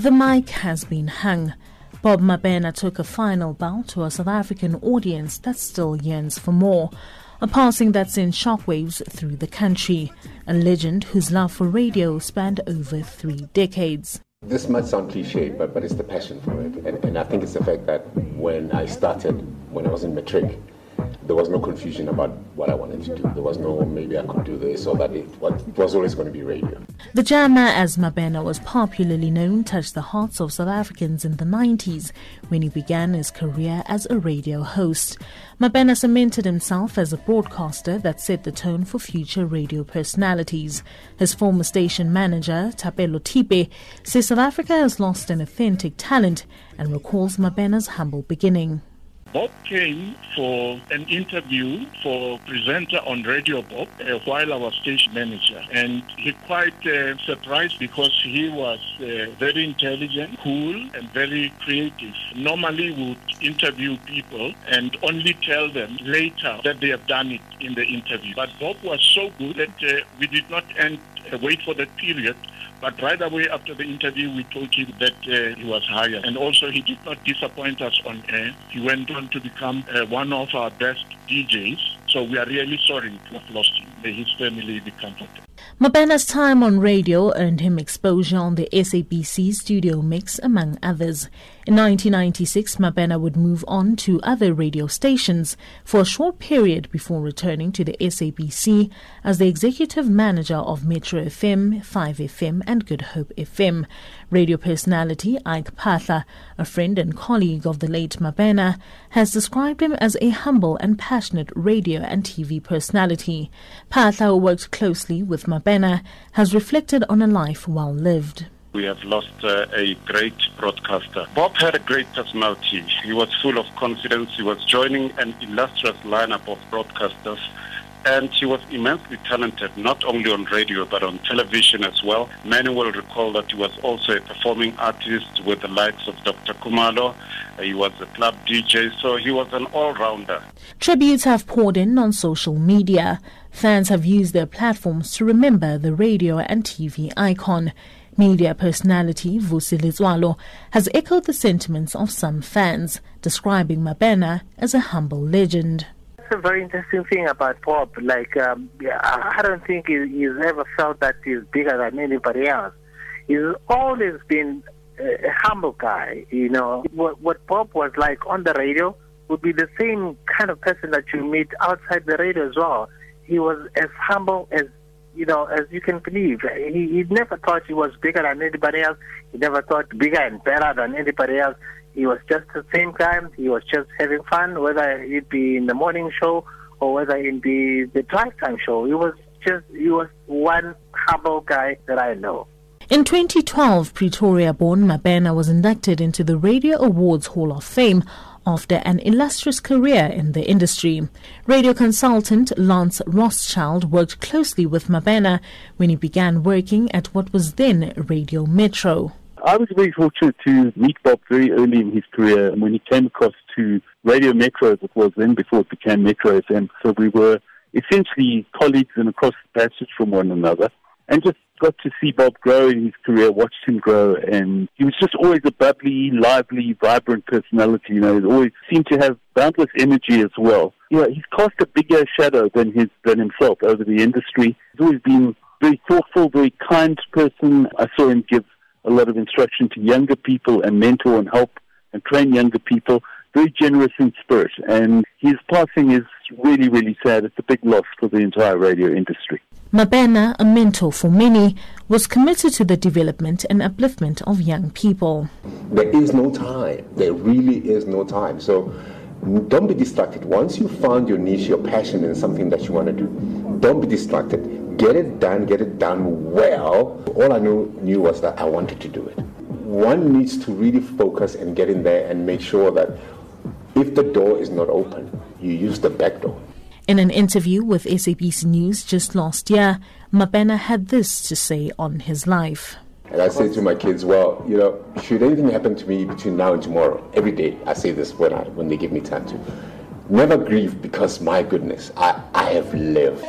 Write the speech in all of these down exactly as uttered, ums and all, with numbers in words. The mic has been hung. Bob Mabena took a final bow to a South African audience that still yearns for more, a passing that sent shockwaves through the country, a legend whose love for radio spanned over three decades. This might sound cliche, but, but it's the passion for it. And, and I think it's the fact that when I started, when I was in matric, there was no confusion about what I wanted to do. There was no, maybe I could do this or that. It was always going to be radio. The Jammer, as Mabena was popularly known, touched the hearts of South Africans in the nineties when he began his career as a radio host. Mabena cemented himself as a broadcaster that set the tone for future radio personalities. His former station manager, Tapelo Tipe, says South Africa has lost an authentic talent and recalls Mabena's humble beginning. Bob came for an interview for presenter on Radio Bob uh, while I was station manager, and he quite uh, surprised because he was uh, very intelligent, cool and very creative. Normally we would interview people and only tell them later that they have done it in the interview. But Bob was so good that uh, we did not end, uh, wait for that period. But right away after the interview, we told him that uh, he was hired. And also, he did not disappoint us on air. He went on to become uh, one of our best D Js. So we are really sorry to have lost him. May his family be comforted. Mabena's time on radio earned him exposure on the S A B C studio mix, among others. In nineteen ninety-six, Mabena would move on to other radio stations for a short period before returning to the S A B C as the executive manager of Metro F M, five F M and Good Hope F M. Radio personality Ike Patha, a friend and colleague of the late Mabena, has described him as a humble and passionate radio and T V personality. Patha, who worked closely with Mabena, has reflected on a life well lived. We have lost uh, a great broadcaster. Bob had a great personality. He was full of confidence. He was joining an illustrious lineup of broadcasters. And he was immensely talented, not only on radio, but on television as well. Many will recall that he was also a performing artist with the likes of Doctor Kumalo. He was a club D J, so he was an all-rounder. Tributes have poured in on social media. Fans have used their platforms to remember the radio and T V icon. Media personality Vusi Lizualo has echoed the sentiments of some fans, describing Mabena as a humble legend. A very interesting thing about Bob, like um, I don't think he, he's ever felt that he's bigger than anybody else. He's always been a, a humble guy, you know. What, what Bob was like on the radio would be the same kind of person that you meet outside the radio as well. He was as humble as, you know, as you can believe. He, he never thought he was bigger than anybody else. He never thought bigger and better than anybody else. He was just the same guy. He was just having fun, whether it be in the morning show or whether it be the drive time show. He was just, he was one humble guy that I know. In twenty twelve, Pretoria-born Mabena was inducted into the Radio Awards Hall of Fame after an illustrious career in the industry. Radio consultant Lance Rothschild worked closely with Mabena when he began working at what was then Radio Metro. I was very fortunate to meet Bob very early in his career when he came across to Radio Metro, as it was then before it became Metro F M. So we were essentially colleagues and across the passage from one another, and just got to see Bob grow in his career, watched him grow, and he was just always a bubbly, lively, vibrant personality. You know, he always seemed to have boundless energy as well. You know, he's cast a bigger shadow than his than himself over the industry. He's always been very thoughtful, very kind person. I saw him give a lot of instruction to younger people and mentor and help and train younger people. Very generous in spirit, and his passing is really, really sad. It's a big loss for the entire radio industry. Mabena, a mentor for many, was committed to the development and upliftment of young people. There is no time. There really is no time. So don't be distracted. Once you found your niche, your passion in something that you want to do, don't be distracted. Get it done, get it done well. All I knew, knew was that I wanted to do it. One needs to really focus and get in there and make sure that if the door is not open, you use the back door. In an interview with S A B C News just last year, Mabena had this to say on his life. And I say to my kids, well, you know, should anything happen to me between now and tomorrow, every day I say this when, I, when they give me time to, never grieve because, my goodness, I, I have lived.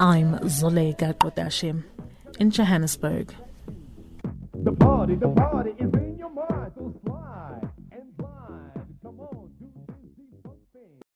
I'm Zoleka Kodishim in Johannesburg. music, the party is real.